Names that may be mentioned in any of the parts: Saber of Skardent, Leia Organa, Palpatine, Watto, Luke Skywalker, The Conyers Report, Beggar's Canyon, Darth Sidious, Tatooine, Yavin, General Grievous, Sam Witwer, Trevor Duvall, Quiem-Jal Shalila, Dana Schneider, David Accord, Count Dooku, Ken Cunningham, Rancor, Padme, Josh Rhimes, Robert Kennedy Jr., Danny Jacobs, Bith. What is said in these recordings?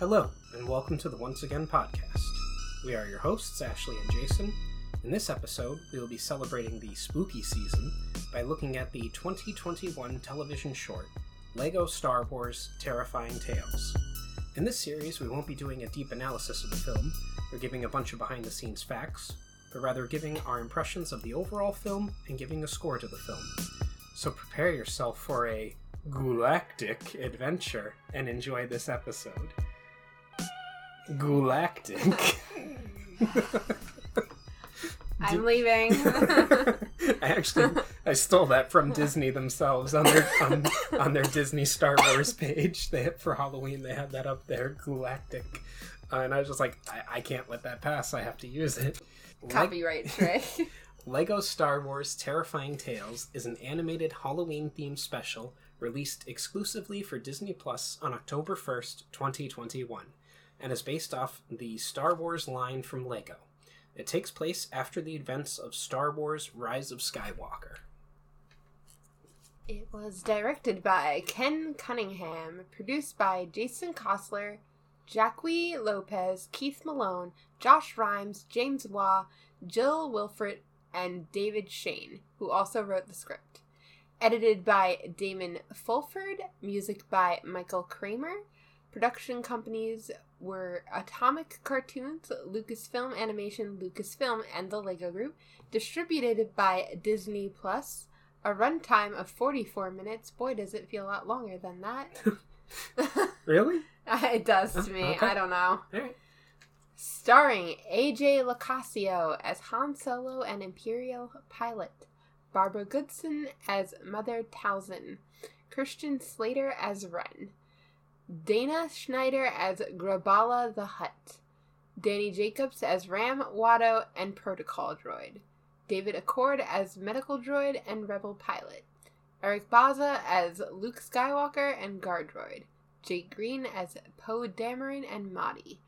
Hello, and welcome to the Once Again podcast. We are your hosts, Ashley and Jason. In this episode, we will be celebrating the spooky season by looking at the 2021 television short, LEGO Star Wars Terrifying Tales. In this series, we won't be doing a deep analysis of the film, or giving a bunch of behind-the-scenes facts, but rather giving our impressions of the overall film and giving a score to the film. So prepare yourself for a galactic adventure and enjoy this episode. Galactic. I'm leaving. I stole that from Disney themselves on their Disney Star Wars page. For Halloween, they had that up there, galactic. And I was just like, I can't let that pass. I have to use it. Copyright trick. LEGO Star Wars Terrifying Tales is an animated Halloween-themed special released exclusively for Disney Plus on October 1st, 2021, and is based off the Star Wars line from LEGO. It takes place after the events of Star Wars Rise of Skywalker. It was directed by Ken Cunningham, produced by Jason Cosler, Jacqui Lopez, Keith Malone, Josh Rhimes, James Waugh, Jill Wilfred, and David Shane, who also wrote the script. Edited by Damon Fulford, music by Michael Kramer. Production companies were Atomic Cartoons, Lucasfilm Animation, Lucasfilm, and The Lego Group. Distributed by Disney Plus. A runtime of 44 minutes. Boy, does it feel a lot longer than that. Really? It does to me. Okay. I don't know. All right. Starring AJ Lacasio as Han Solo and Imperial Pilot, Barbara Goodson as Mother Talzin, Christian Slater as Ren, Dana Schneider as Graballa the Hutt, Danny Jacobs as Ram, Watto, and Protocol Droid, David Accord as Medical Droid and Rebel Pilot, Eric Baza as Luke Skywalker and Guard Droid, Jake Green as Poe Dameron and Mahdi,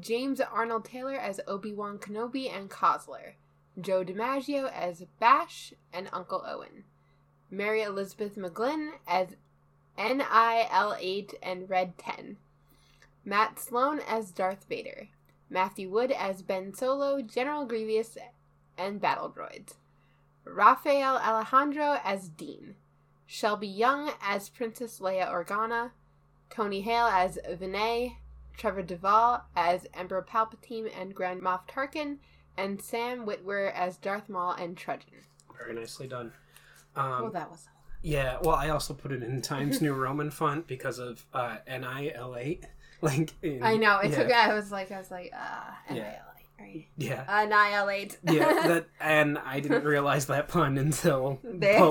James Arnold Taylor as Obi-Wan Kenobi and Cosler, Joe DiMaggio as Bash and Uncle Owen, Mary Elizabeth McGlynn as NIL-8 and Red 10, Matt Sloan as Darth Vader, Matthew Wood as Ben Solo, General Grievous, and Battle Droids, Rafael Alejandro as Dean, Shelby Young as Princess Leia Organa, Tony Hale as Vinay, Trevor Duvall as Emperor Palpatine and Grand Moff Tarkin, and Sam Witwer as Darth Maul and Trudgeon. Very nicely done. That was all. Yeah, well, I also put it in Times New Roman font because of NIL-8. I know, I was like, NIL-8, right? Yeah. NIL-8. Yeah, and I didn't realize that pun until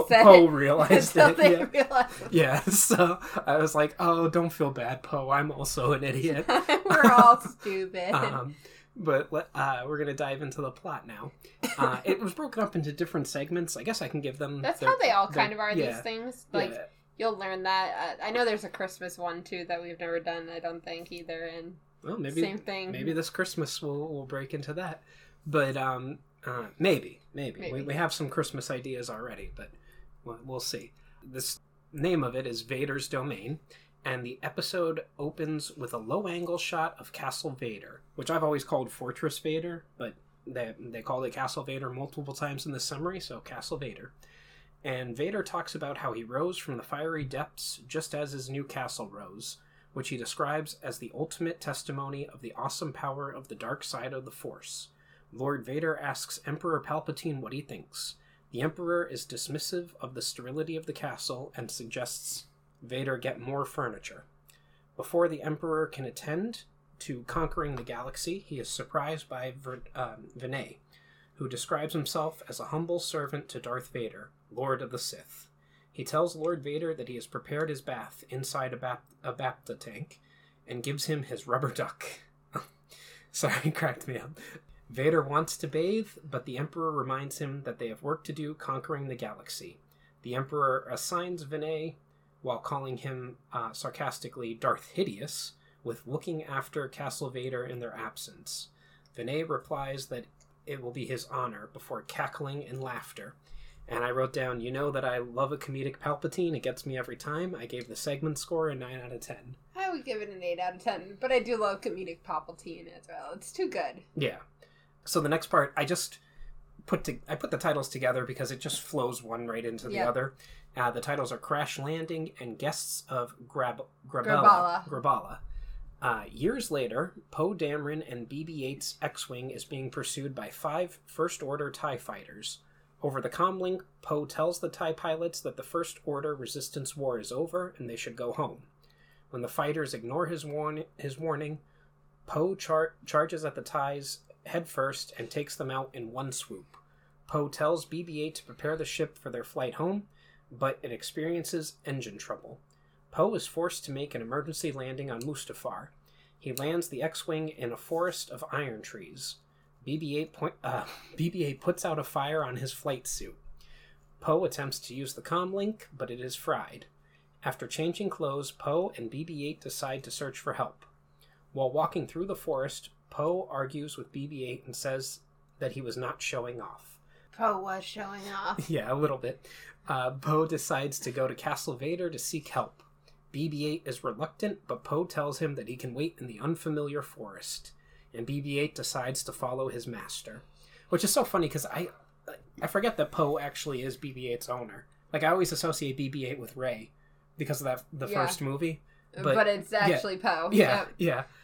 Poe realized it. So I was like, oh, don't feel bad, Poe. I'm also an idiot. We're all stupid. But we're going to dive into the plot now. It was broken up into different segments. I guess I can give them... That's how they all kind of are, these things. You'll learn that. I know there's a Christmas one, too, that we've never done, I don't think, either. And well, maybe, same thing. Maybe this Christmas we'll break into that. But maybe. We have some Christmas ideas already, but we'll see. This name of it is Vader's Domain. And the episode opens with a low-angle shot of Castle Vader, which I've always called Fortress Vader, but they called it Castle Vader multiple times in the summary, so Castle Vader. And Vader talks about how he rose from the fiery depths just as his new castle rose, which he describes as the ultimate testimony of the awesome power of the dark side of the Force. Lord Vader asks Emperor Palpatine what he thinks. The Emperor is dismissive of the sterility of the castle and suggests Vader get more furniture. Before the Emperor can attend to conquering the galaxy, he is surprised by Vinay, who describes himself as a humble servant to Darth Vader, Lord of the Sith. He tells Lord Vader that he has prepared his bath inside a Bapta tank and gives him his rubber duck. Sorry, cracked me up. Vader wants to bathe, but the Emperor reminds him that they have work to do conquering the galaxy. The Emperor assigns Vinay, while calling him sarcastically Darth Hideous, with looking after Castle Vader in their absence. Vinay replies that it will be his honor before cackling in laughter, And I wrote down, you know that I love a comedic Palpatine. It gets me every time. I gave the segment score a 9 out of 10. I would give it an 8 out of 10, but I do love comedic Palpatine as well. It's too good. Yeah. So the next part, I put the titles together because it just flows one right into the other. The titles are Crash Landing and Guests of Graballa. Years later, Poe Dameron and BB-8's X-Wing is being pursued by 5 First Order TIE fighters. Over the comlink, Poe tells the TIE pilots that the First Order resistance war is over and they should go home. When the fighters ignore his warning, Poe charges at the TIEs head first and takes them out in one swoop. Poe tells BB-8 to prepare the ship for their flight home, but it experiences engine trouble. Poe is forced to make an emergency landing on Mustafar. He lands the X-Wing in a forest of iron trees. BB-8 puts out a fire on his flight suit. Poe attempts to use the comlink, but it is fried. After changing clothes, Poe and BB-8 decide to search for help. While walking through the forest, Poe argues with BB-8 and says that he was not showing off. Poe was showing off. Yeah, a little bit. Poe decides to go to Castle Vader to seek help. BB-8 is reluctant, but Poe tells him that he can wait in the unfamiliar forest. And BB-8 decides to follow his master. Which is so funny, because I forget that Poe actually is BB-8's owner. Like, I always associate BB-8 with Rey, because of the first movie. But it's actually Poe. Yeah.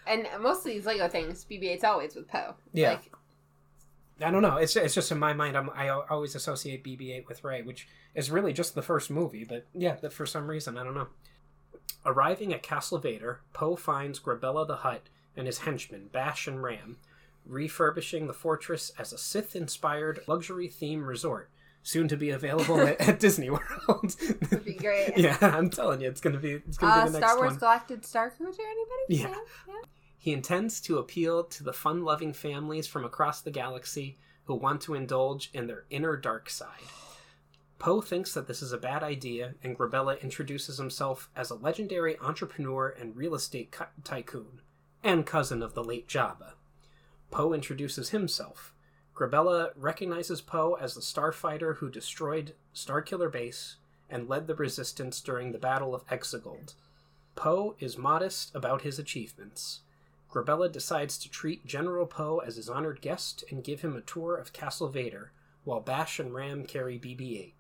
And most of these Lego things, BB-8's always with Poe. Yeah. Like, I don't know. It's just in my mind, I always associate BB-8 with Rey, which is really just the first movie. But yeah, that for some reason, I don't know. Arriving at Castle Vader, Poe finds Graballa the Hutt and his henchmen, Bash and Ram, refurbishing the fortress as a Sith-inspired luxury theme resort, soon to be available at Disney World. That'd be great. Yeah, I'm telling you, it's gonna be the next Star Wars one. Galactic Star Cruiser, anybody? Yeah. He intends to appeal to the fun-loving families from across the galaxy who want to indulge in their inner dark side. Poe thinks that this is a bad idea, and Graballa introduces himself as a legendary entrepreneur and real estate tycoon, and cousin of the late Jabba. Poe introduces himself. Graballa recognizes Poe as the starfighter who destroyed Starkiller Base and led the resistance during the Battle of Exegol. Poe is modest about his achievements. Graballa decides to treat General Poe as his honored guest and give him a tour of Castle Vader, while Bash and Ram carry BB-8.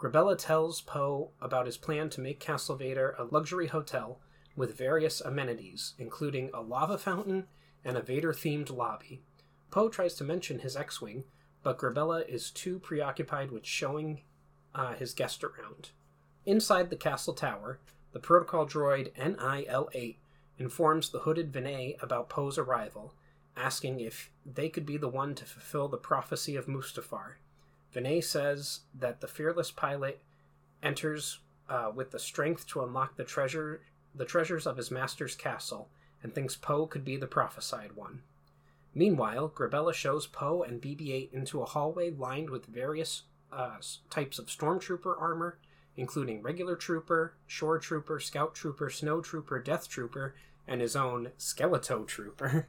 Graballa tells Poe about his plan to make Castle Vader a luxury hotel with various amenities, including a lava fountain and a Vader-themed lobby. Poe tries to mention his X-Wing, but Graballa is too preoccupied with showing his guest around. Inside the castle tower, the protocol droid NIL-8 informs the hooded Vinay about Poe's arrival, asking if they could be the one to fulfill the prophecy of Mustafar. Vinay says that the fearless pilot enters with the strength to unlock the treasures of his master's castle, and thinks Poe could be the prophesied one. Meanwhile, Graballa shows Poe and BB-8 into a hallway lined with various types of stormtrooper armor, including regular trooper, shore trooper, scout trooper, snow trooper, death trooper, and his own Skeleto trooper.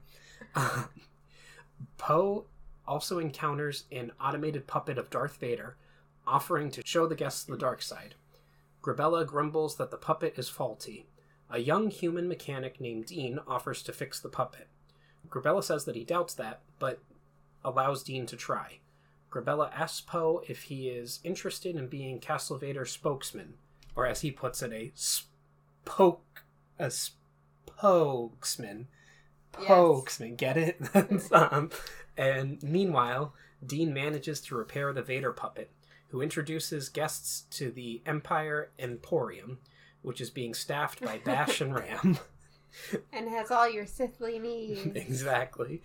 Poe also encounters an automated puppet of Darth Vader, offering to show the guests the dark side. Graballa grumbles that the puppet is faulty. A young human mechanic named Dean offers to fix the puppet. Graballa says that he doubts that, but allows Dean to try. Graballa asks Poe if he is interested in being Castle Vader's spokesman, or as he puts it, a spokesman. Pokesman, yes. Get it? And meanwhile, Dean manages to repair the Vader puppet, who introduces guests to the Empire Emporium, which is being staffed by Bash and Ram. And has all your Sithly needs. Exactly.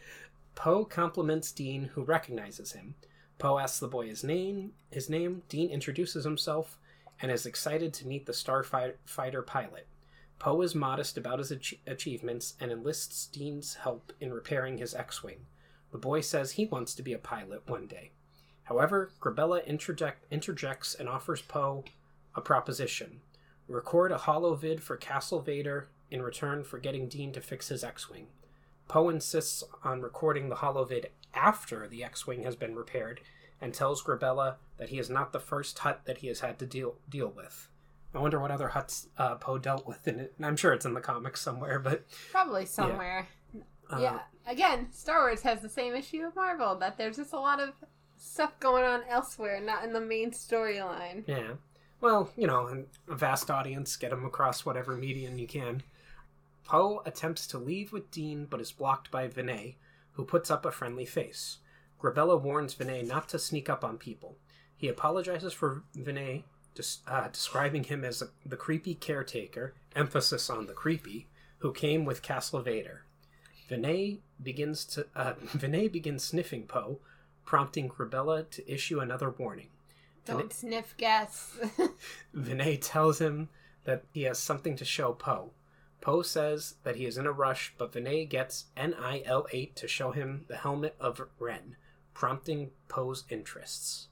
Poe compliments Dean, who recognizes him. Poe asks the boy his name, Dean introduces himself, and is excited to meet the starfighter pilot. Poe is modest about his achievements and enlists Dean's help in repairing his X-Wing. The boy says he wants to be a pilot one day. However, Graballa interjects and offers Poe a proposition. Record a holovid for Castle Vader in return for getting Dean to fix his X-Wing. Poe insists on recording the holovid after the X-Wing has been repaired, and tells Graballa that he is not the first Hutt that he has had to deal with. I wonder what other Hutts Poe dealt with in it. I'm sure it's in the comics somewhere, but... Probably somewhere. Yeah. Again, Star Wars has the same issue of Marvel, that there's just a lot of stuff going on elsewhere, not in the main storyline. Yeah. Well, you know, a vast audience, get them across whatever medium you can. Poe attempts to leave with Dean, but is blocked by Vinay, who puts up a friendly face. Graballa warns Vinay not to sneak up on people. He apologizes for Vinay, describing him as the creepy caretaker, emphasis on the creepy, who came with Castle Vader. Vinay begins sniffing Poe, prompting Graballa to issue another warning. Don't sniff gas. Vinay tells him that he has something to show Poe. Poe says that he is in a rush, but Vinay gets NIL-8 to show him the helmet of Ren, prompting Poe's interests.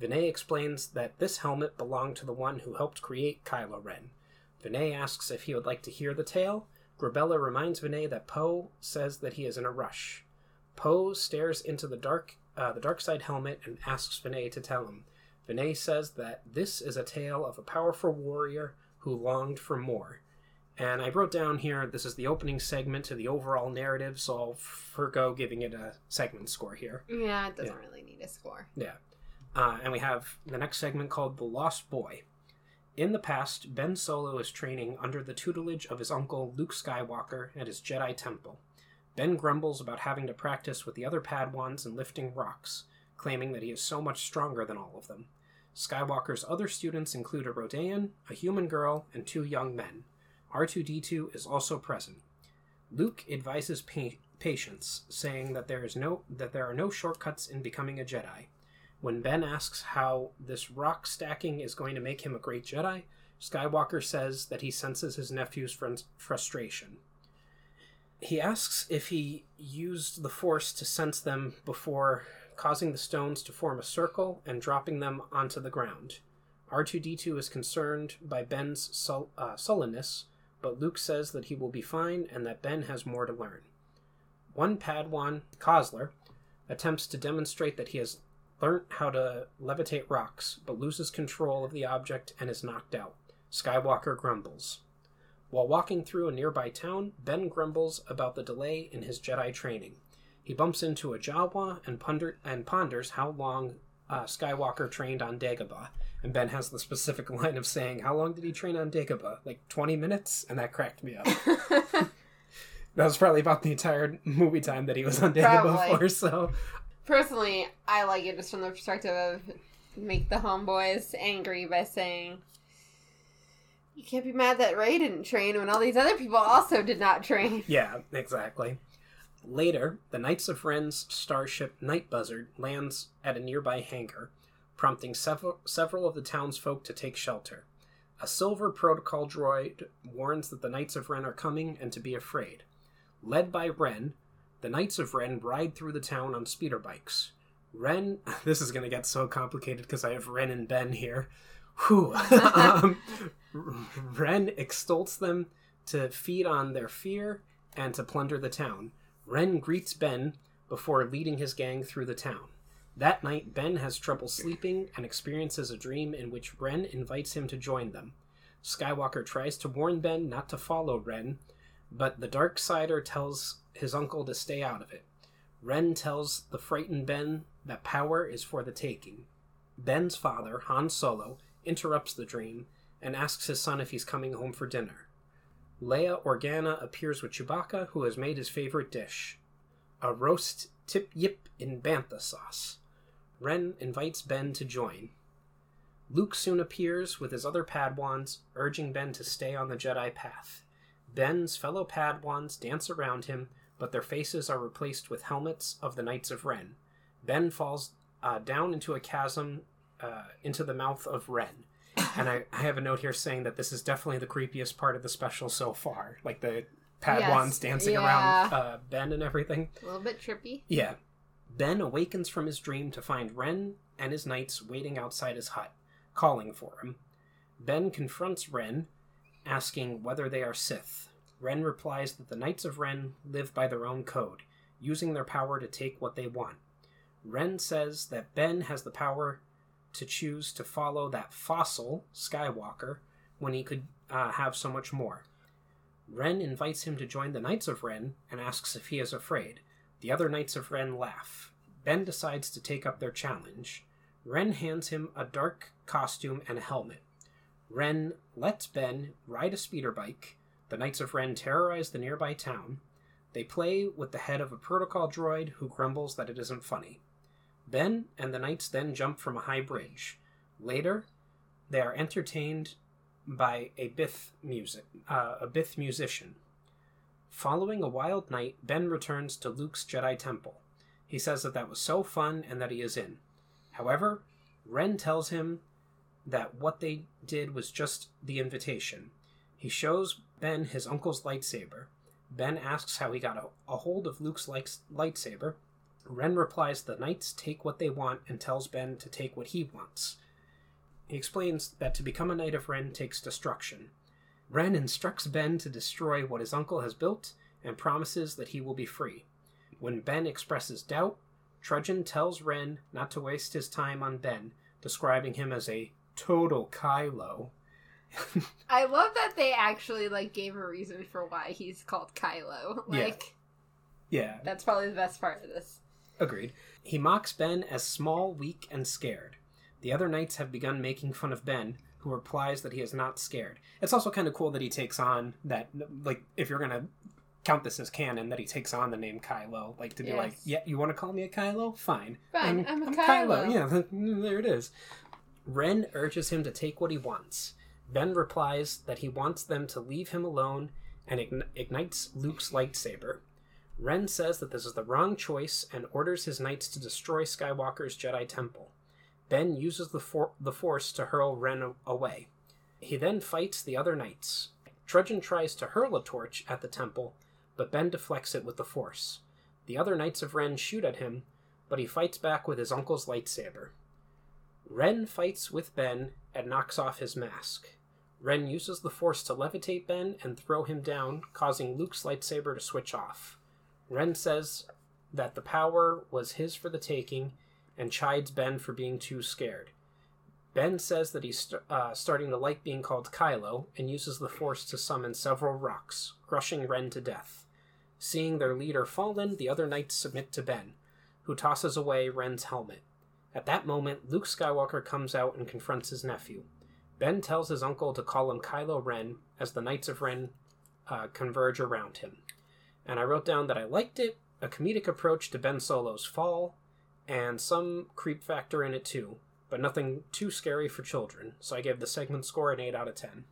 Vinay explains that this helmet belonged to the one who helped create Kylo Ren. Vinay asks if he would like to hear the tale. Graballa reminds Vinay that Poe says that he is in a rush. Poe stares into the dark side helmet and asks Vinay to tell him. Vinay says that this is a tale of a powerful warrior who longed for more. And I wrote down here, this is the opening segment to the overall narrative, so I'll forgo giving it a segment score here. Yeah, it doesn't really need a score. Yeah. And we have the next segment called The Lost Boy. In the past, Ben Solo is training under the tutelage of his uncle Luke Skywalker at his Jedi Temple. Ben grumbles about having to practice with the other Padawans and lifting rocks, claiming that he is so much stronger than all of them. Skywalker's other students include a Rodayan, a human girl, and two young men. R2-D2 is also present. Luke advises patience, saying that there are no shortcuts in becoming a Jedi. When Ben asks how this rock stacking is going to make him a great Jedi, Skywalker says that he senses his nephew's frustration. He asks if he used the Force to sense them before causing the stones to form a circle and dropping them onto the ground. R2-D2 is concerned by Ben's sullenness, but Luke says that he will be fine and that Ben has more to learn. One Padawan, Cosler, attempts to demonstrate that he has learnt how to levitate rocks, but loses control of the object and is knocked out. Skywalker grumbles. While walking through a nearby town, Ben grumbles about the delay in his Jedi training. He bumps into a Jawa and ponders how long Skywalker trained on Dagobah. And Ben has the specific line of saying, how long did he train on Dagobah? Like 20 minutes? And that cracked me up. That was probably about the entire movie time that he was on Dagobah for, so... Personally, I like it just from the perspective of make the homeboys angry by saying, you can't be mad that Rey didn't train when all these other people also did not train. Yeah, exactly. Later, the Knights of Ren's starship Night Buzzard lands at a nearby hangar, prompting several of the townsfolk to take shelter. A silver protocol droid warns that the Knights of Ren are coming and to be afraid. Led by Ren, the Knights of Ren ride through the town on speeder bikes. Ren... This is going to get so complicated because I have Ren and Ben here. Whew. Ren extols them to feed on their fear and to plunder the town. Ren greets Ben before leading his gang through the town. That night, Ben has trouble sleeping and experiences a dream in which Ren invites him to join them. Skywalker tries to warn Ben not to follow Ren, but the Darksider tells his uncle to stay out of it. Ren tells the frightened Ben that power is for the taking. Ben's father, Han Solo, interrupts the dream and asks his son if he's coming home for dinner. Leia Organa appears with Chewbacca, who has made his favorite dish, a roast tip-yip in bantha sauce. Ren invites Ben to join. Luke soon appears with his other Padawans, urging Ben to stay on the Jedi path. Ben's fellow Padawans dance around him, but their faces are replaced with helmets of the Knights of Ren. Ben falls down into a chasm into the mouth of Ren. And I have a note here saying that this is definitely the creepiest part of the special so far. Like the Padawans dancing around Ben and everything. A little bit trippy. Yeah. Ben awakens from his dream to find Ren and his knights waiting outside his hut, calling for him. Ben confronts Ren, asking whether they are Sith. Ren replies that the Knights of Ren live by their own code, using their power to take what they want. Ren says that Ben has the power to choose to follow that fossil, Skywalker, when he could have so much more. Ren invites him to join the Knights of Ren and asks if he is afraid. The other Knights of Ren laugh. Ben decides to take up their challenge. Ren hands him a dark costume and a helmet. Ren lets Ben ride a speeder bike. The Knights of Ren terrorize the nearby town. They play with the head of a protocol droid who grumbles that it isn't funny. Ben and the Knights then jump from a high bridge. Later, they are entertained by a Bith musician. Following a wild night, Ben returns to Luke's Jedi Temple. He says that was so fun and that he is in. However, Ren tells him that what they did was just the invitation. He shows Ben his uncle's lightsaber. Ben asks how he got a hold of Luke's lightsaber. Ren replies the Knights take what they want and tells Ben to take what he wants. He explains that to become a Knight of Ren takes destruction. Ren instructs Ben to destroy what his uncle has built and promises that he will be free. When Ben expresses doubt, Trudgeon tells Ren not to waste his time on Ben, describing him as a total Kylo. I love that they actually, gave a reason for why he's called Kylo. Yeah. That's probably the best part of this. Agreed. He mocks Ben as small, weak, and scared. The other Knights have begun making fun of Ben, who replies that he is not scared. It's also kind of cool that he takes on that, if you're going to count this as canon, that he takes on the name Kylo. You want to call me a Kylo? Fine, I'm Kylo. Yeah, there it is. Ren urges him to take what he wants. Ben replies that he wants them to leave him alone and ignites Luke's lightsaber. Ren says that this is the wrong choice and orders his Knights to destroy Skywalker's Jedi Temple. Ben uses the Force to hurl Ren away. He then fights the other Knights. Trudgeon tries to hurl a torch at the temple, but Ben deflects it with the Force. The other Knights of Ren shoot at him, but he fights back with his uncle's lightsaber. Ren fights with Ben and knocks off his mask. Ren uses the Force to levitate Ben and throw him down, causing Luke's lightsaber to switch off. Ren says that the power was his for the taking and chides Ben for being too scared. Ben says that he's starting to like being called Kylo and uses the Force to summon several rocks, crushing Ren to death. Seeing their leader fallen, the other Knights submit to Ben, who tosses away Ren's helmet. At that moment, Luke Skywalker comes out and confronts his nephew. Ben tells his uncle to call him Kylo Ren as the Knights of Ren converge around him. And I wrote down that I liked it, a comedic approach to Ben Solo's fall, and some creep factor in it too, but nothing too scary for children, so I gave the segment score an 8 out of 10.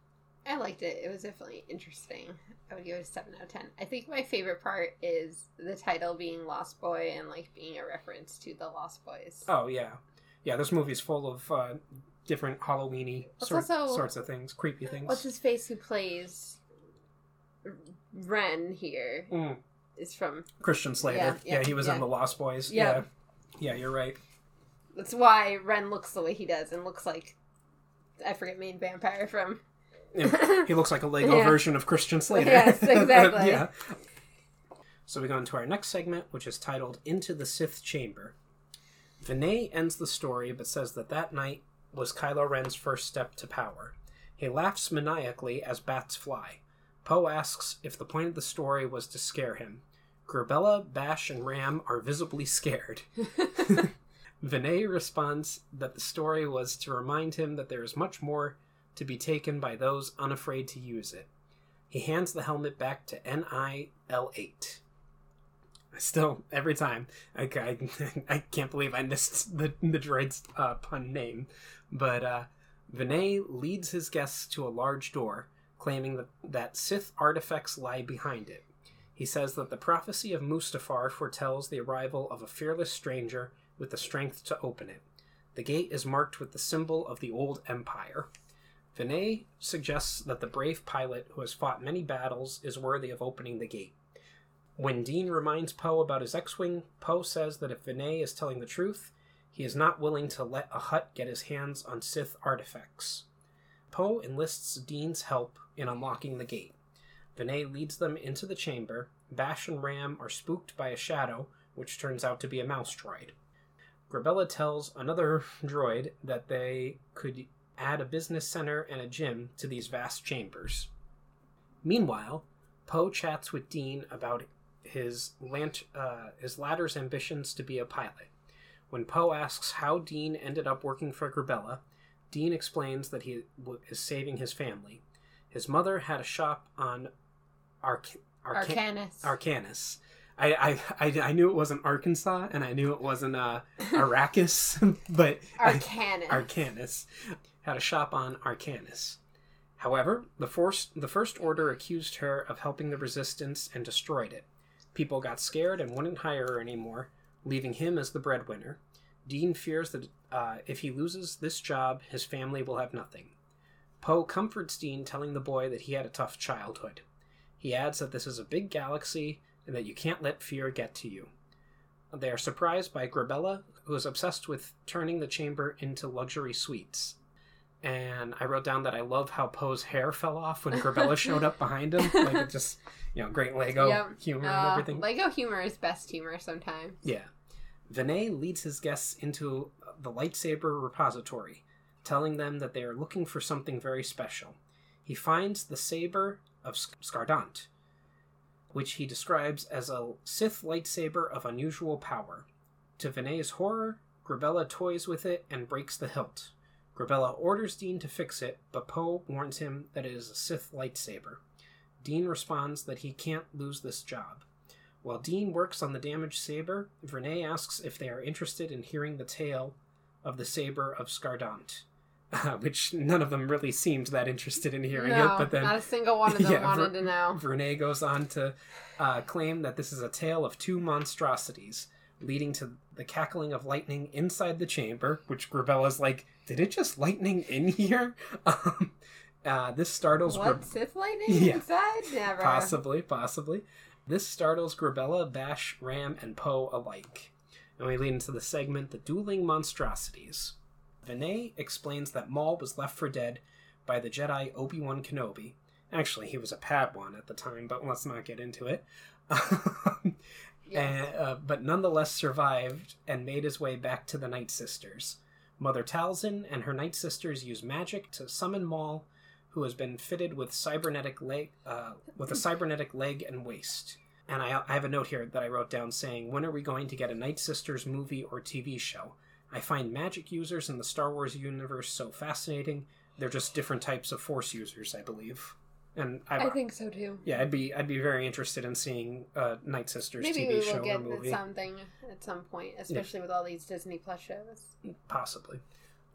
I liked it. It was definitely interesting. I would give it a 7 out of 10. I think my favorite part is the title being Lost Boy and, being a reference to the Lost Boys. Oh, yeah. Yeah, this movie's full of different Halloween-y sorts of things, creepy things. What's his face who plays Ren here is from... Christian Slater. Yeah, he was in the Lost Boys. Yep. Yeah, you're right. That's why Ren looks the way he does and looks like... I forget main vampire from... Yeah, he looks like a Lego version of Christian Slater. Yes, exactly. Yeah. So we go into our next segment, which is titled Into the Sith Chamber. Vinay ends the story, but says that night was Kylo Ren's first step to power. He laughs maniacally as bats fly. Poe asks if the point of the story was to scare him. Grabella, Bash, and Ram are visibly scared. Vinay responds that the story was to remind him that there is much more to be taken by those unafraid to use it. He hands the helmet back to NIL-8. Still, every time, I can't believe I missed the droid's pun name, but Vinay leads his guests to a large door, claiming that Sith artifacts lie behind it. He says that the prophecy of Mustafar foretells the arrival of a fearless stranger with the strength to open it. The gate is marked with the symbol of the old empire. Vinay suggests that the brave pilot who has fought many battles is worthy of opening the gate. When Dean reminds Poe about his X-Wing, Poe says that if Vinay is telling the truth, he is not willing to let a Hutt get his hands on Sith artifacts. Poe enlists Dean's help in unlocking the gate. Vinay leads them into the chamber. Bash and Ram are spooked by a shadow, which turns out to be a mouse droid. Grabella tells another droid that they could add a business center and a gym to these vast chambers. Meanwhile, Poe chats with Dean about his latter's ambitions to be a pilot. When Poe asks how Dean ended up working for Grabella, Dean explains that he is saving his family. His mother had a shop on Arcanus. Arcanus. I knew it wasn't Arkansas, and I knew it wasn't Arrakis, but Arcanus had a shop on Arcanus. However, the First Order accused her of helping the Resistance and destroyed it. People got scared and wouldn't hire her anymore, leaving him as the breadwinner. Dean fears that if he loses this job, his family will have nothing. Poe comforts Dean, telling the boy that he had a tough childhood. He adds that this is a big galaxy and that you can't let fear get to you. They are surprised by Grabella, who is obsessed with turning the chamber into luxury suites. And I wrote down that I love how Poe's hair fell off when Grabella showed up behind him. Like, it just, great Lego humor and everything. Lego humor is best humor sometimes. Yeah. Vinay leads his guests into the lightsaber repository, telling them that they are looking for something very special. He finds the Saber of Skardent, which he describes as a Sith lightsaber of unusual power. To Vinay's horror, Grabella toys with it and breaks the hilt. Grabella orders Dean to fix it, but Poe warns him that it is a Sith lightsaber. Dean responds that he can't lose this job. While Dean works on the damaged saber, Vinay asks if they are interested in hearing the tale of the Saber of Skardent. Which none of them really seemed that interested in hearing it. But then, not a single one of them wanted to know. Vernay goes on to claim that this is a tale of two monstrosities, leading to the cackling of lightning inside the chamber, which Grabella's like, did it just lightning in here? This startles... What, Sith lightning inside? Never. Possibly. This startles Grabella, Bash, Ram, and Poe alike. And we lead into the segment, The Dueling Monstrosities. Vinay explains that Maul was left for dead by the Jedi Obi-Wan Kenobi. Actually, he was a Padawan at the time, but let's not get into it. But nonetheless survived and made his way back to the Night Sisters. Mother Talzin and her Night Sisters use magic to summon Maul, who has been fitted with a cybernetic leg and waist. And I have a note here that I wrote down saying, when are we going to get a Night Sisters movie or TV show? I find magic users in the Star Wars universe so fascinating. They're just different types of Force users, I believe. And I think so too. Yeah, I'd be very interested in seeing Night Sisters TV show or movie. Maybe we will get something at some point, especially with all these Disney Plus shows. Possibly,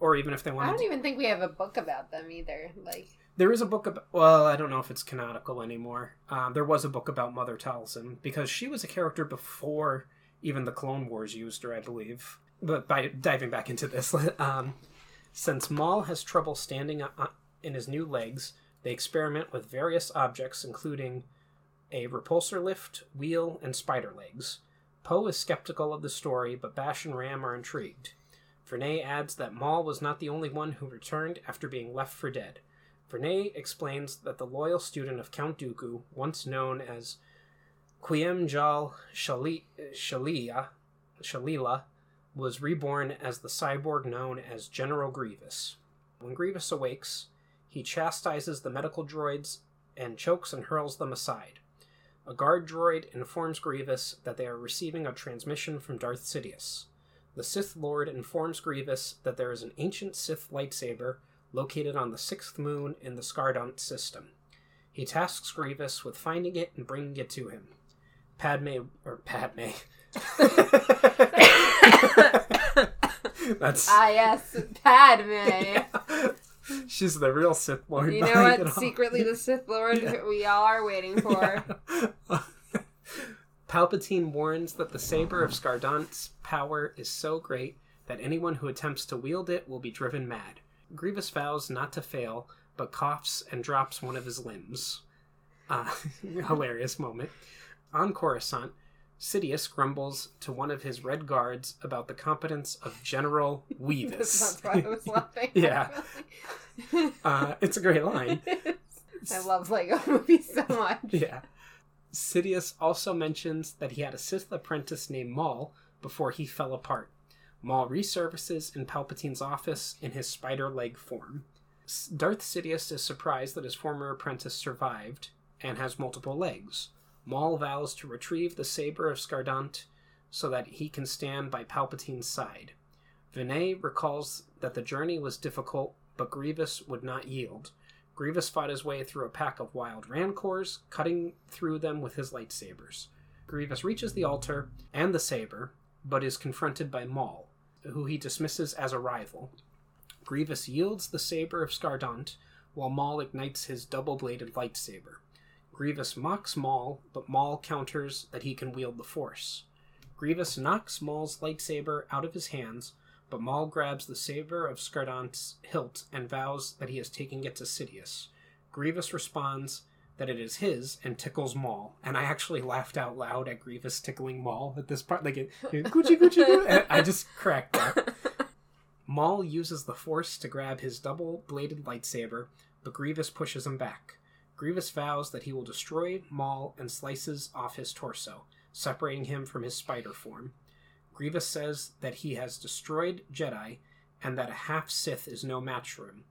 or even if they want. I don't even think we have a book about them either. Like there is a book about. Well, I don't know if it's canonical anymore. There was a book about Mother Talzin because she was a character before even the Clone Wars used her, I believe. But by diving back into this, since Maul has trouble standing in his new legs, they experiment with various objects, including a repulsor lift, wheel, and spider legs. Poe is skeptical of the story, but Bash and Ram are intrigued. Vinay adds that Maul was not the only one who returned after being left for dead. Vinay explains that the loyal student of Count Dooku, once known as Quiem-Jal Shalila, was reborn as the cyborg known as General Grievous. When Grievous awakes, he chastises the medical droids and chokes and hurls them aside. A guard droid informs Grievous that they are receiving a transmission from Darth Sidious. The Sith Lord informs Grievous that there is an ancient Sith lightsaber located on the 6th moon in the Skardent system. He tasks Grievous with finding it and bringing it to him. Padme. That's... Ah, yes, Padme. Yeah. She's the real Sith Lord. You know what? Secretly the Sith Lord we all are waiting for. Yeah. Palpatine warns that the Saber of Skardent's power is so great that anyone who attempts to wield it will be driven mad. Grievous vows not to fail, but coughs and drops one of his limbs. Hilarious moment. On Coruscant, Sidious grumbles to one of his red guards about the competence of General Weavis. That's why I was laughing. Yeah. It's a great line. I love Lego movies so much. Yeah. Sidious also mentions that he had a Sith apprentice named Maul before he fell apart. Maul resurfaces in Palpatine's office in his spider leg form. Darth Sidious is surprised that his former apprentice survived and has multiple legs. Maul vows to retrieve the Saber of Skardent so that he can stand by Palpatine's side. Vinay recalls that the journey was difficult, but Grievous would not yield. Grievous fought his way through a pack of wild rancors, cutting through them with his lightsabers. Grievous reaches the altar and the saber, but is confronted by Maul, who he dismisses as a rival. Grievous yields the Saber of Skardent, while Maul ignites his double-bladed lightsaber. Grievous mocks Maul, but Maul counters that he can wield the Force. Grievous knocks Maul's lightsaber out of his hands, but Maul grabs the Saber of Skardent's hilt and vows that he is taking it to Sidious. Grievous responds that it is his and tickles Maul. And I actually laughed out loud at Grievous tickling Maul at this part. Like, Gucci, I just cracked up. Maul uses the Force to grab his double-bladed lightsaber, but Grievous pushes him back. Grievous vows that he will destroy Maul and slices off his torso, separating him from his spider form. Grievous says that he has destroyed Jedi and that a half-Sith is no match for him.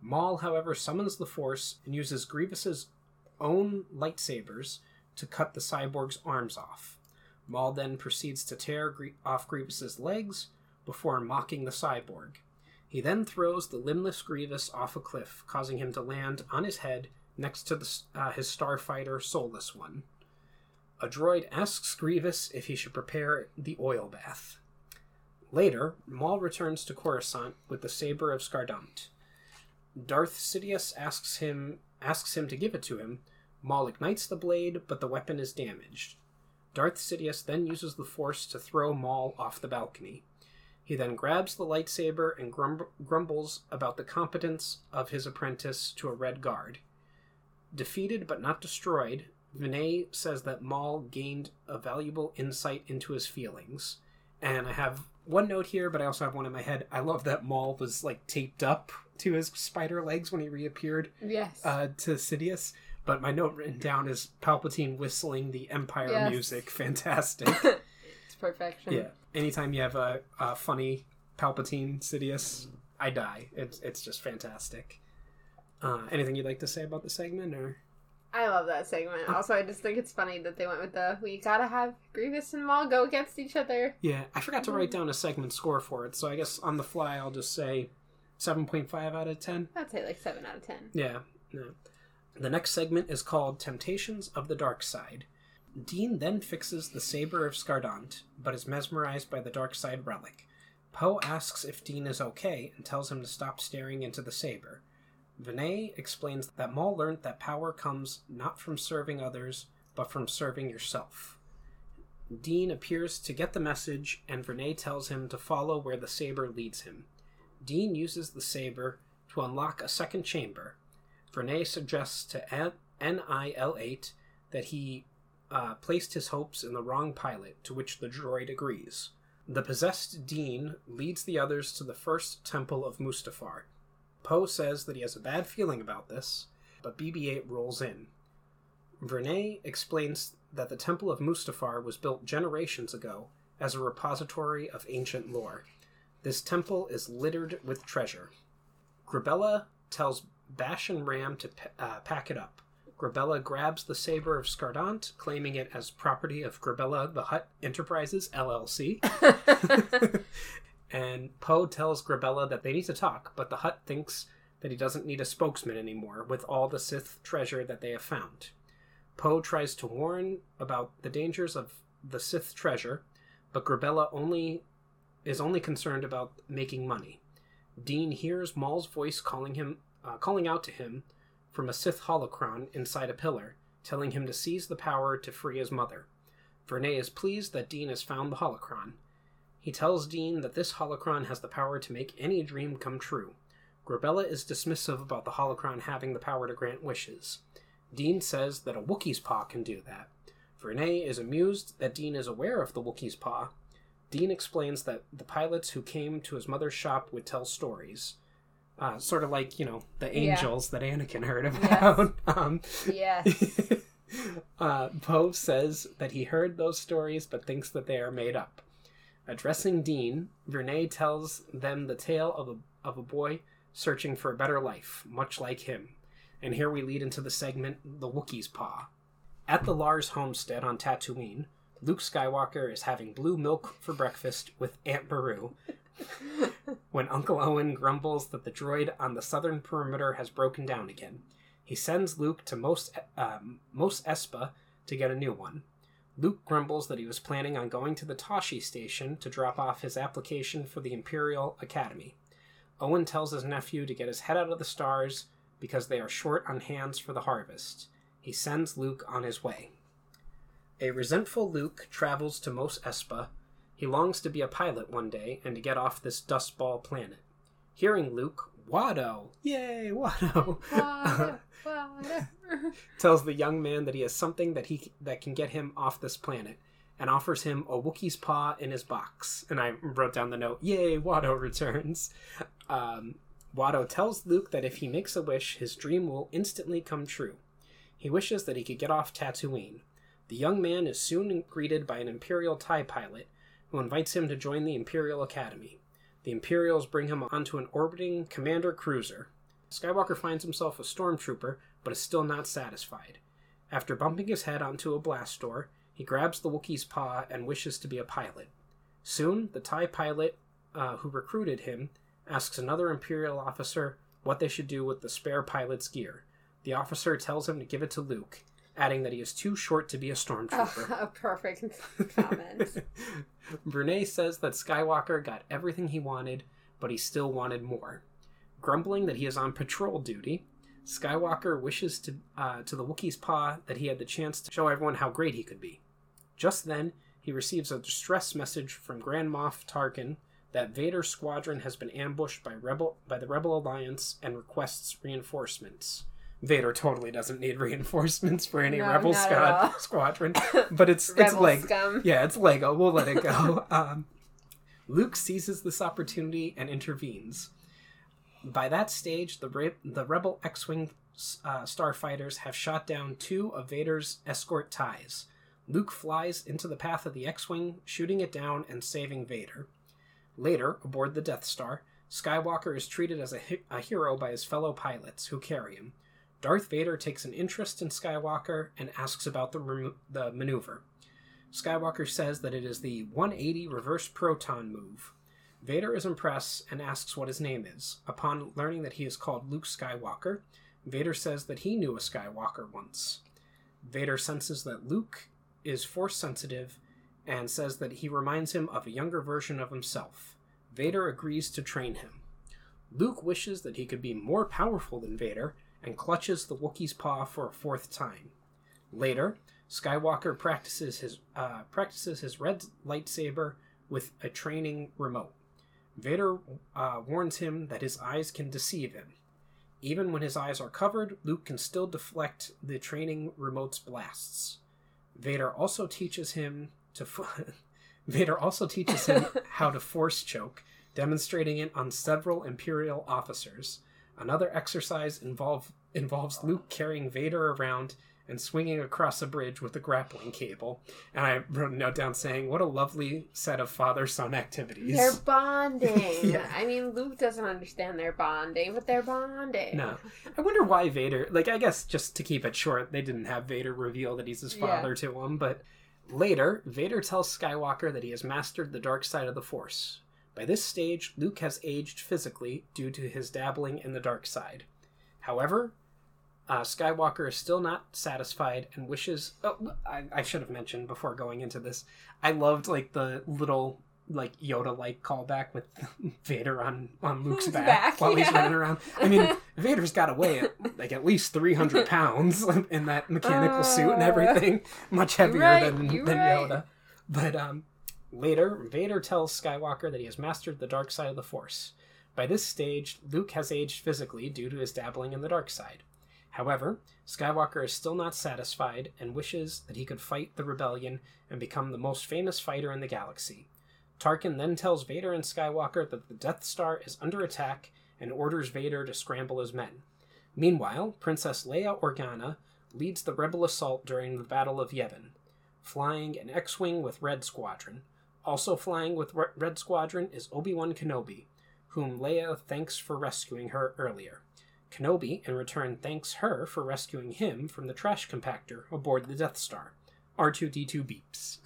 Maul, however, summons the Force and uses Grievous's own lightsabers to cut the cyborg's arms off. Maul then proceeds to tear off Grievous's legs before mocking the cyborg. He then throws the limbless Grievous off a cliff, causing him to land on his head next to his starfighter, Soulless One. A droid asks Grievous if he should prepare the oil bath. Later, Maul returns to Coruscant with the Saber of Skardent. Darth Sidious asks him to give it to him. Maul ignites the blade, but the weapon is damaged. Darth Sidious then uses the Force to throw Maul off the balcony. He then grabs the lightsaber and grumbles about the competence of his apprentice to a Red Guard. Defeated but not destroyed, Vinay says that Maul gained a valuable insight into his feelings. And I have one note here, but I also have one in my head. I love that Maul was, like, taped up to his spider legs when he reappeared to Sidious. But my note written down is Palpatine whistling the Empire music. Fantastic. It's perfection. Yeah. Anytime you have a funny Palpatine Sidious, I die. It's just fantastic. Anything you'd like to say about the segment, or...? I love that segment. Also, I just think it's funny that they went with we gotta have Grievous and Maul go against each other. Yeah, I forgot to write down a segment score for it, so I guess on the fly I'll just say 7.5 out of 10. I'd say 7 out of 10. Yeah. The next segment is called Temptations of the Dark Side. Dean then fixes the Saber of Skardent, but is mesmerized by the dark side relic. Poe asks if Dean is okay and tells him to stop staring into the saber. Vinay explains that Maul learned that power comes not from serving others, but from serving yourself. Dean appears to get the message, and Vinay tells him to follow where the saber leads him. Dean uses the saber to unlock a second chamber. Vinay suggests to NIL-8 that he placed his hopes in the wrong pilot, to which the droid agrees. The possessed Dean leads the others to the first temple of Mustafar. Poe says that he has a bad feeling about this, but BB-8 rolls in. Vinay explains that the Temple of Mustafar was built generations ago as a repository of ancient lore. This temple is littered with treasure. Grabella tells Bash and Ram to pack it up. Grabella grabs the Saber of Skardent, claiming it as property of Graballa the Hutt Enterprises, LLC. And Poe tells Grabella that they need to talk, but the Hutt thinks that he doesn't need a spokesman anymore with all the Sith treasure that they have found. Poe tries to warn about the dangers of the Sith treasure, but Grabella is only concerned about making money. Dean hears Maul's voice calling out to him from a Sith holocron inside a pillar, telling him to seize the power to free his mother. Vinay is pleased that Dean has found the holocron. He tells Dean that this holocron has the power to make any dream come true. Grabella is dismissive about the holocron having the power to grant wishes. Dean says that a Wookiee's paw can do that. Vinay is amused that Dean is aware of the Wookiee's paw. Dean explains that the pilots who came to his mother's shop would tell stories. Sort of like, the angels that Anakin heard about. Yes. Poe says that he heard those stories but thinks that they are made up. Addressing Dean, Renee tells them the tale of a boy searching for a better life, much like him. And here we lead into the segment, The Wookiee's Paw. At the Lars homestead on Tatooine, Luke Skywalker is having blue milk for breakfast with Aunt Beru when Uncle Owen grumbles that the droid on the southern perimeter has broken down again. He sends Luke to Mos Espa to get a new one. Luke grumbles that he was planning on going to the Toshi station to drop off his application for the Imperial Academy. Owen tells his nephew to get his head out of the stars because they are short on hands for the harvest. He sends Luke on his way. A resentful Luke travels to Mos Espa. He longs to be a pilot one day and to get off this dustball planet. Hearing Luke, Watto! Yay, Watto! Watto! tells the young man that he has something that can get him off this planet, and offers him a Wookiee's paw in his box. And I wrote down the note, yay, Watto returns. Watto tells Luke that if he makes a wish, his dream will instantly come true. He wishes that he could get off Tatooine. The young man is soon greeted by an Imperial TIE pilot, who invites him to join the Imperial Academy. The Imperials bring him onto an orbiting commander cruiser. Skywalker finds himself a stormtrooper, but is still not satisfied. After bumping his head onto a blast door, he grabs the Wookiee's paw and wishes to be a pilot. Soon, the TIE pilot who recruited him asks another Imperial officer what they should do with the spare pilot's gear. The officer tells him to give it to Luke, adding that he is too short to be a stormtrooper. A perfect comment. Brunei says that Skywalker got everything he wanted, but he still wanted more. Grumbling that he is on patrol duty, Skywalker wishes to the Wookiee's paw that he had the chance to show everyone how great he could be. Just then, he receives a distress message from Grand Moff Tarkin that Vader's squadron has been ambushed by the Rebel Alliance and requests reinforcements. Vader totally doesn't need reinforcements for any Rebel squadron, but it's Lego. Yeah, it's Lego. We'll let it go. Luke seizes this opportunity and intervenes. By that stage, the Rebel X-Wing starfighters have shot down two of Vader's escort TIEs. Luke flies into the path of the X-Wing, shooting it down and saving Vader. Later, aboard the Death Star, Skywalker is treated as a hero by his fellow pilots, who carry him. Darth Vader takes an interest in Skywalker and asks about the maneuver. Skywalker says that it is the 180 reverse proton move. Vader is impressed and asks what his name is. Upon learning that he is called Luke Skywalker, Vader says that he knew a Skywalker once. Vader senses that Luke is force sensitive and says that he reminds him of a younger version of himself. Vader agrees to train him. Luke wishes that he could be more powerful than Vader, and clutches the Wookiee's paw for a fourth time. Later, Skywalker practices his red lightsaber with a training remote. Vader warns him that his eyes can deceive him. Even when his eyes are covered, Luke can still deflect the training remote's blasts. Vader also teaches him how to force choke, demonstrating it on several Imperial officers. Another exercise involves Luke carrying Vader around and swinging across a bridge with a grappling cable. And I wrote a note down saying, what a lovely set of father-son activities. They're bonding. Yeah. I mean, Luke doesn't understand their bonding, but they're bonding. No. I wonder why Vader... Like, I guess just to keep it short, they didn't have Vader reveal that he's his father to him. But later, Vader tells Skywalker that he has mastered the dark side of the Force. By this stage, Luke has aged physically due to his dabbling in the dark side. However, Skywalker is still not satisfied and wishes... Oh, I should have mentioned before going into this. I loved the little Yoda-like callback with Vader on Luke's back while he's running around. I mean, Vader's got to weigh at least 300 pounds in that mechanical suit and everything. Much heavier than Yoda. But... Later, Vader tells Skywalker that he has mastered the dark side of the Force. By this stage, Luke has aged physically due to his dabbling in the dark side. However, Skywalker is still not satisfied and wishes that he could fight the rebellion and become the most famous fighter in the galaxy. Tarkin then tells Vader and Skywalker that the Death Star is under attack and orders Vader to scramble his men. Meanwhile, Princess Leia Organa leads the rebel assault during the Battle of Yavin, flying an X-Wing with Red Squadron. Also flying with Red Squadron is Obi-Wan Kenobi, whom Leia thanks for rescuing her earlier. Kenobi, in return, thanks her for rescuing him from the trash compactor aboard the Death Star. R2-D2 beeps.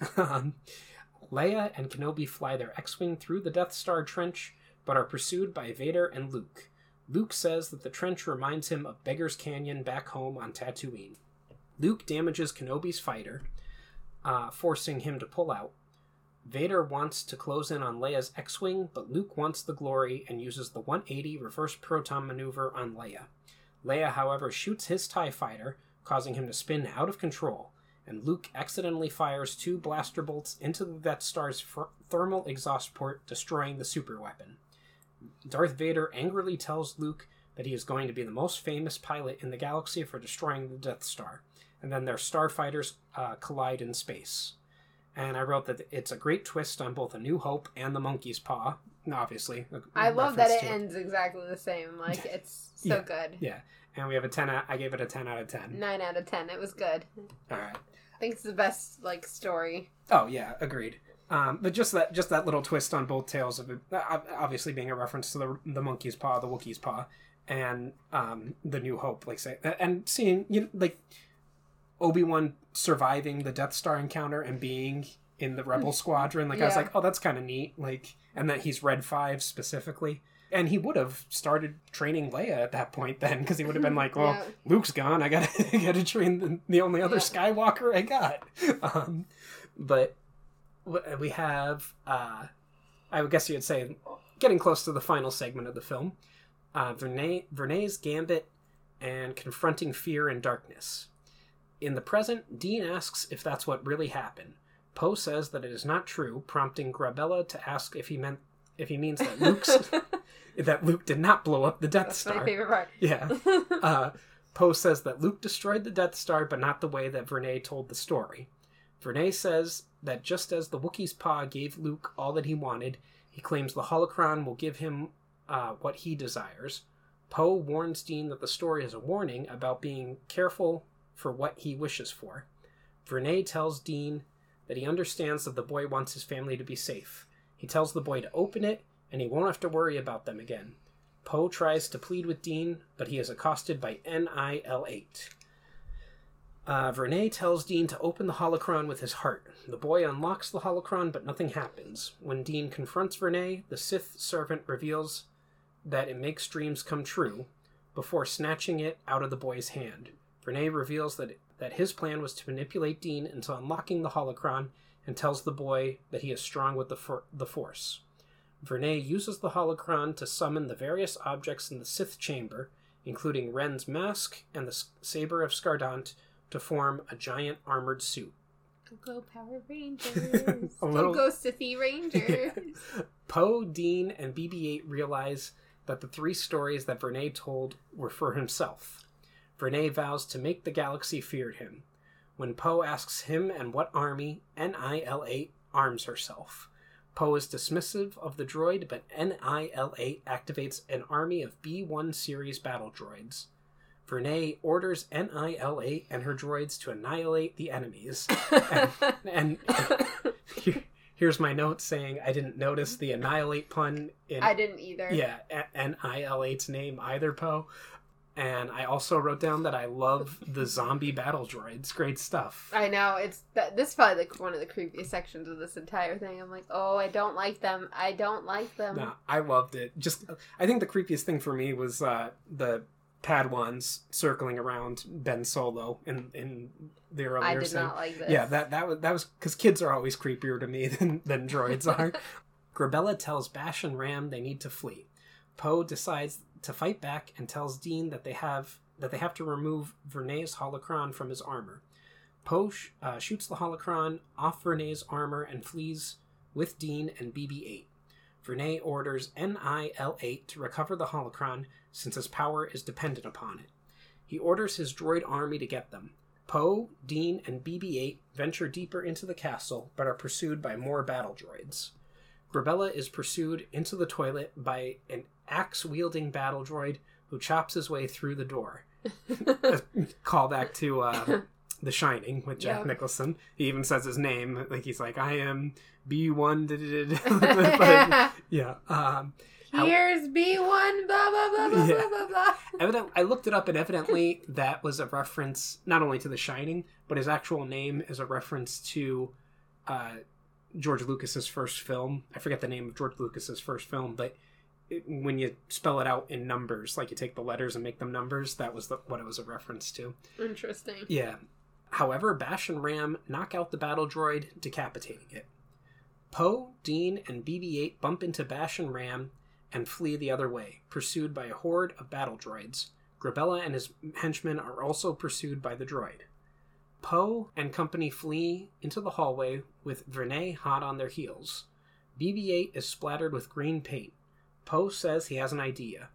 Leia and Kenobi fly their X-Wing through the Death Star trench, but are pursued by Vader and Luke. Luke says that the trench reminds him of Beggar's Canyon back home on Tatooine. Luke damages Kenobi's fighter, forcing him to pull out. Vader wants to close in on Leia's X-Wing, but Luke wants the glory and uses the 180 reverse proton maneuver on Leia. Leia, however, shoots his TIE fighter, causing him to spin out of control, and Luke accidentally fires two blaster bolts into the Death Star's thermal exhaust port, destroying the superweapon. Darth Vader angrily tells Luke that he is going to be the most famous pilot in the galaxy for destroying the Death Star, and then their starfighters collide in space. And I wrote that it's a great twist on both A New Hope and The Monkey's Paw, obviously. I love that it ends exactly the same. Like, it's so good. Yeah. And we have a 10 out, I gave it a 10 out of 10. 9 out of 10. It was good. All right. I think it's the best, like, story. Oh, yeah. Agreed. But just that little twist on both tales of it, obviously being a reference to the Monkey's Paw, the Wookiee's Paw, and The New Hope, like, say, and seeing, you know, like, Obi-Wan surviving the Death Star encounter and being in the Rebel Squadron. Like, yeah. I was like, oh, that's kind of neat. Like, and that he's Red 5 specifically. And he would have started training Leia at that point then, because he would have been like, well, yeah. Luke's gone. I gotta train the only other Skywalker I got. But we have, I would guess you would say, getting close to the final segment of the film, Vernay's Gambit and confronting fear and darkness. In the present, Dean asks if that's what really happened. Poe says that it is not true, prompting Grabella to ask if he means that Luke did not blow up the Death Star. That's my favorite part. Yeah. Poe says that Luke destroyed the Death Star, but not the way that Vernay told the story. Vernay says that just as the Wookiee's Paw gave Luke all that he wanted, he claims the holocron will give him what he desires. Poe warns Dean that the story is a warning about being careful for what he wishes for. Vernay tells Dean that he understands that the boy wants his family to be safe. He tells the boy to open it, and he won't have to worry about them again. Poe tries to plead with Dean, but he is accosted by NIL-8. Vernay tells Dean to open the holocron with his heart. The boy unlocks the holocron, but nothing happens. When Dean confronts Vernay, the Sith servant reveals that it makes dreams come true, before snatching it out of the boy's hand. Vernay reveals that his plan was to manipulate Dean into unlocking the holocron and tells the boy that he is strong with the Force. Vernay uses the holocron to summon the various objects in the Sith chamber, including Ren's mask and the Saber of Skardent, to form a giant armored suit. Go Power Rangers! Go Sithy Rangers! Yeah. Poe, Dean, and BB-8 realize that the three stories that Vernay told were for himself. Vernay vows to make the galaxy fear him. When Poe asks him and what army, NIL-8 arms herself. Poe is dismissive of the droid, but NIL-8 activates an army of B-1 series battle droids. Vernay orders NIL-8 and her droids to annihilate the enemies. and here's my note saying I didn't notice the annihilate pun. I didn't either. Yeah, NIL-8's name either, Poe. And I also wrote down that I love the zombie battle droids. Great stuff. I know. This is probably like one of the creepiest sections of this entire thing. I'm like, oh, I don't like them. I don't like them. No, I loved it. Just, I think the creepiest thing for me was the Padawans circling around Ben Solo in the earlier scene. I did not like this. Yeah, that was because kids are always creepier to me than droids are. Grabella tells Bash and Ram they need to flee. Poe decides to fight back and tells Dean that they have to remove Vernay's holocron from his armor. Poe shoots the holocron off Vernay's armor and flees with Dean and BB-8. Vernay orders NIL-8 to recover the holocron since his power is dependent upon it. He orders his droid army to get them. Poe, Dean, and BB-8 venture deeper into the castle but are pursued by more battle droids. Grabella is pursued into the toilet by an axe-wielding battle droid who chops his way through the door. Callback to The Shining with Jack Nicholson. He even says his name. Like, he's like, I am B1. But, yeah. Here's B1, blah, blah, blah, blah, blah, blah, blah. I looked it up, and evidently that was a reference not only to The Shining, but his actual name is a reference to George Lucas's first film. I forget the name of George Lucas's first film, but when you spell it out in numbers, like you take the letters and make them numbers, that was what it was a reference to. Interesting. Yeah. However, Bash and Ram knock out the battle droid, decapitating it. Poe, Dean, and BB-8 bump into Bash and Ram and flee the other way, pursued by a horde of battle droids. Grabella and his henchmen are also pursued by the droid. Poe and company flee into the hallway with Vernay hot on their heels. BB-8 is splattered with green paint. Poe says he has an idea.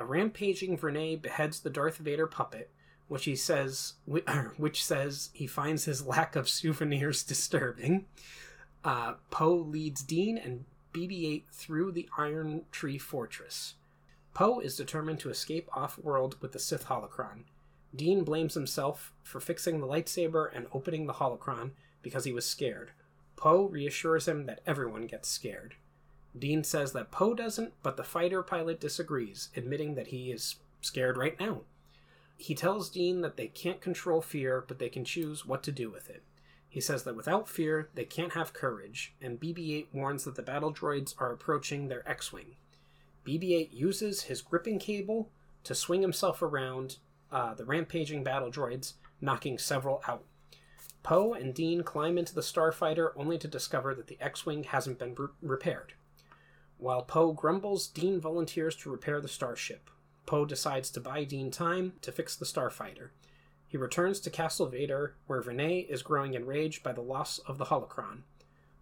A rampaging Vernay beheads the Darth Vader puppet, which says he finds his lack of souvenirs disturbing. Poe leads Dean and BB-8 through the Iron Tree Fortress. Poe is determined to escape off-world with the Sith holocron. Dean blames himself for fixing the lightsaber and opening the holocron because he was scared. Poe reassures him that everyone gets scared. Dean says that Poe doesn't, but the fighter pilot disagrees, admitting that he is scared right now. He tells Dean that they can't control fear, but they can choose what to do with it. He says that without fear, they can't have courage, and BB-8 warns that the battle droids are approaching their X-Wing. BB-8 uses his gripping cable to swing himself around the rampaging battle droids, knocking several out. Poe and Dean climb into the starfighter only to discover that the X-Wing hasn't been repaired. While Poe grumbles, Dean volunteers to repair the starship. Poe decides to buy Dean time to fix the starfighter. He returns to Castle Vader, where Vernay is growing enraged by the loss of the holocron.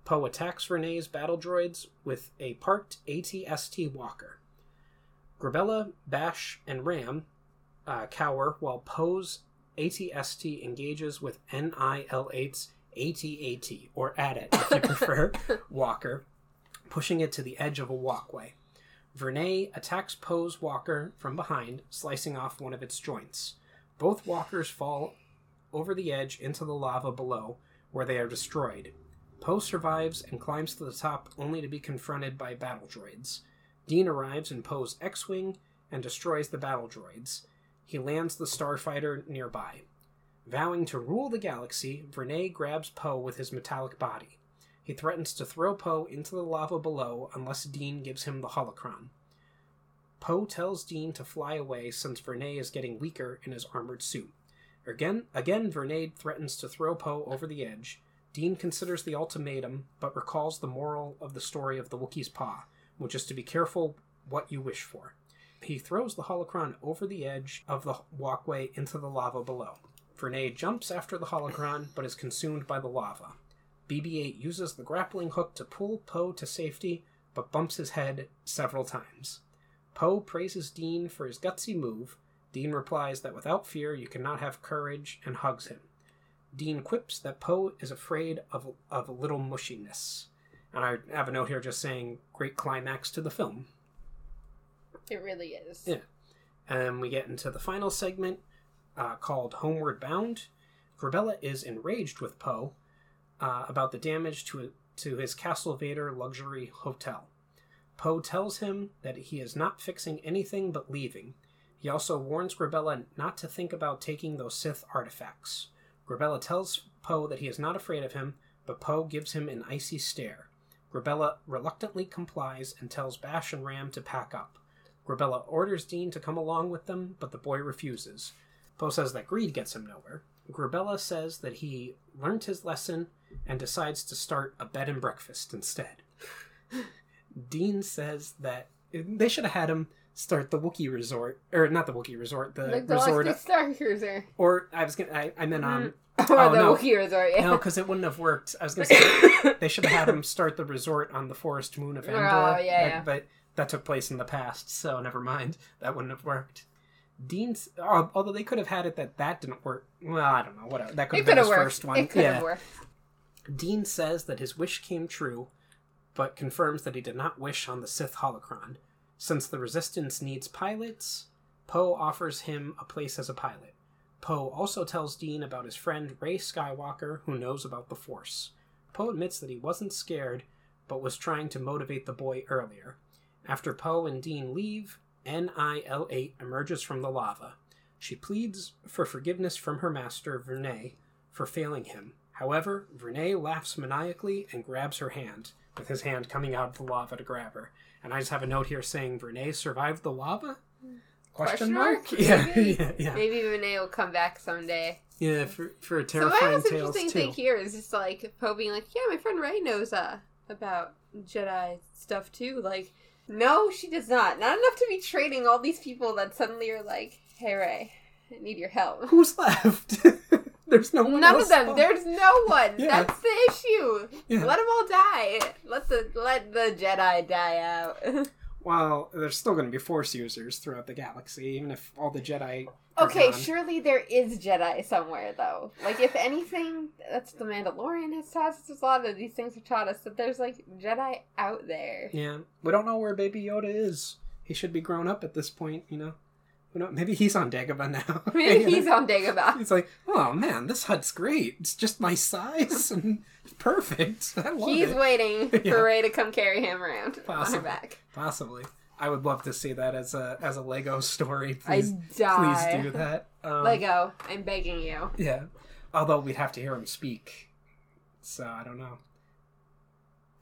Poe attacks Vernay's battle droids with a parked AT-ST walker. Grabella, Bash, and Ram cower while Poe's AT-ST engages with NIL-8's AT-AT, or AT-AT if you prefer, walker, pushing it to the edge of a walkway. Vernay attacks Poe's walker from behind, slicing off one of its joints. Both walkers fall over the edge into the lava below, where they are destroyed. Poe survives and climbs to the top, only to be confronted by battle droids. Dean arrives in Poe's X-Wing and destroys the battle droids. He lands the starfighter nearby. Vowing to rule the galaxy, Vernay grabs Poe with his metallic body. He threatens to throw Poe into the lava below unless Dean gives him the holocron. Poe tells Dean to fly away since Vernay is getting weaker in his armored suit. Again, Vernay threatens to throw Poe over the edge. Dean considers the ultimatum, but recalls the moral of the story of the Wookiee's paw, which is to be careful what you wish for. He throws the holocron over the edge of the walkway into the lava below. Vernay jumps after the holocron, but is consumed by the lava. BB-8 uses the grappling hook to pull Poe to safety, but bumps his head several times. Poe praises Dean for his gutsy move. Dean replies that without fear you cannot have courage, and hugs him. Dean quips that Poe is afraid of a little mushiness. And I have a note here just saying, great climax to the film. It really is. Yeah. And we get into the final segment, called Homeward Bound. Grabella is enraged with Poe about the damage to his Castle Vader luxury hotel. Poe tells him that he is not fixing anything but leaving. He also warns Grabella not to think about taking those Sith artifacts. Grabella tells Poe that he is not afraid of him, but Poe gives him an icy stare. Grabella reluctantly complies and tells Bash and Ram to pack up. Grabella orders Dean to come along with them, but the boy refuses. Poe says that greed gets him nowhere. Grabella says that he learned his lesson and decides to start a bed and breakfast instead. Dean says that they should have had him start the Wookiee resort, or not the Wookiee resort, the resort Star Cruiser. Or I meant the Wookiee resort. Yeah. No, because it wouldn't have worked. I was going to say they should have had him start the resort on the forest moon of Endor. Oh yeah. But that took place in the past, so never mind. That wouldn't have worked. Dean's, although they could have had it that didn't work. Well, I don't know. Whatever. That could have been his first one. It could have worked. Dean says that his wish came true, but confirms that he did not wish on the Sith holocron. Since the Resistance needs pilots, Poe offers him a place as a pilot. Poe also tells Dean about his friend Rey Skywalker, who knows about the Force. Poe admits that he wasn't scared, but was trying to motivate the boy earlier. After Poe and Dean leave, NIL-8 emerges from the lava. She pleads for forgiveness from her master, Vernay, for failing him. However, Vernay laughs maniacally and grabs her hand, with his hand coming out of the lava to grab her. And I just have a note here saying, Vernay survived the lava? Question mark? Yeah. Maybe Vernay will come back someday. Yeah, for a Terrifying Tales too. So what was interesting thing here is just like Poe being like, yeah, my friend Rey knows about Jedi stuff too. Like, no, she does not. Not enough to be trading all these people that suddenly are like, hey Rey, I need your help. Who's left? There's no one. None of them. Left. There's no one. Yeah. That's the issue. Yeah. Let them all die. Let the Jedi die out. Well, there's still going to be Force users throughout the galaxy, even if all the Jedi are gone. Surely there is Jedi somewhere, though. Like, if anything, that's the Mandalorian has taught us. There's a lot of these things have taught us that there's, like, Jedi out there. Yeah. We don't know where Baby Yoda is. He should be grown up at this point, you know? Maybe he's on Dagobah now. Maybe he's on Dagobah. He's like, oh man, this hut's great. It's just my size and perfect. I love it. He's waiting for Rey to come carry him around on her back. Possibly. I would love to see that as a Lego story. Please do that. Lego, I'm begging you. Yeah. Although we'd have to hear him speak. So I don't know.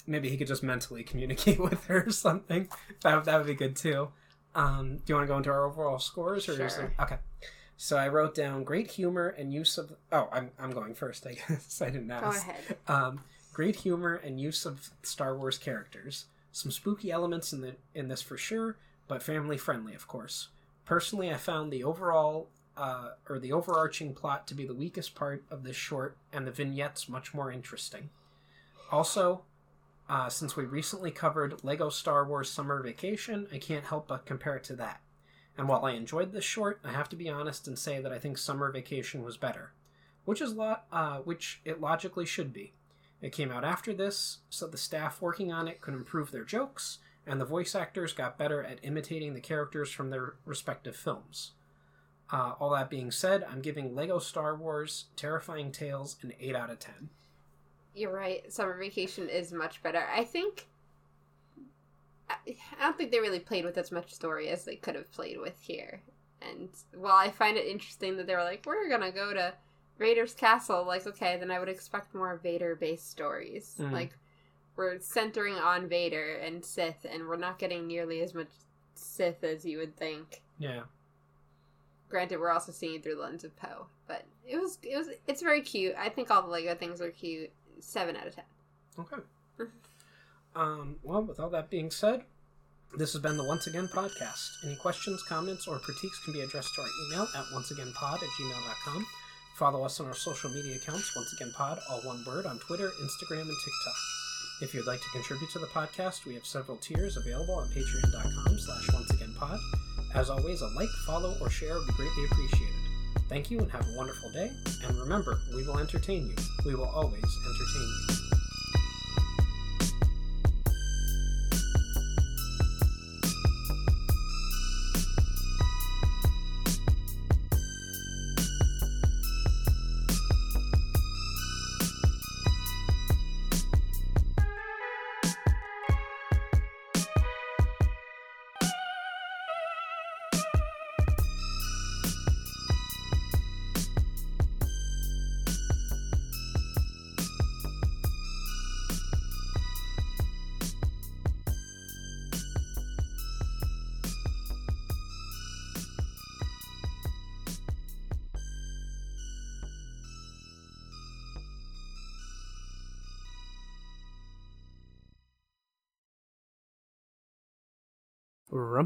Maybe he could just mentally communicate with her or something. That would be good too. Do you want to go into our overall scores? Or sure. Okay. So I wrote down great humor and use of... Oh, I'm going first, I guess. I didn't notice. Go ahead. Great humor and use of Star Wars characters. Some spooky elements in this for sure, but family-friendly, of course. Personally, I found the overall... or the overarching plot to be the weakest part of this short, and the vignettes much more interesting. Also... since we recently covered LEGO Star Wars Summer Vacation, I can't help but compare it to that. And while I enjoyed this short, I have to be honest and say that I think Summer Vacation was better. Which it logically should be. It came out after this, so the staff working on it could improve their jokes, and the voice actors got better at imitating the characters from their respective films. All that being said, I'm giving LEGO Star Wars Terrifying Tales an 8 out of 10. You're right. Summer Vacation is much better. I don't think they really played with as much story as they could have played with here. And while I find it interesting that they were like, we're going to go to Vader's castle, like, okay, then I would expect more Vader-based stories. Mm. Like, we're centering on Vader and Sith, and we're not getting nearly as much Sith as you would think. Yeah. Granted, we're also seeing it through the lens of Poe, but it's very cute. I think all the Lego things are cute. 7 out of 10. Okay. Well, with all that being said, this has been the Once Again Podcast. Any questions, comments, or critiques can be addressed to our email at onceagainpod@gmail.com. Follow us on our social media accounts, Once Again Pod, all one word, on Twitter, Instagram, and TikTok. If you'd like to contribute to the podcast, we have several tiers available on patreon.com/onceagainpod. As always, a like, follow, or share would be greatly appreciated. Thank you and have a wonderful day. And remember, we will entertain you. We will always entertain you.